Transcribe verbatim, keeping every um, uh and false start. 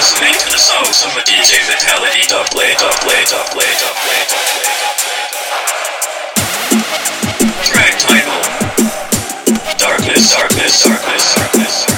listening to the songs of a D J Fatality dub play, dub play, dub play, dub play, dub play. Track title: Darkness, Darkness, Darkness, Darkness.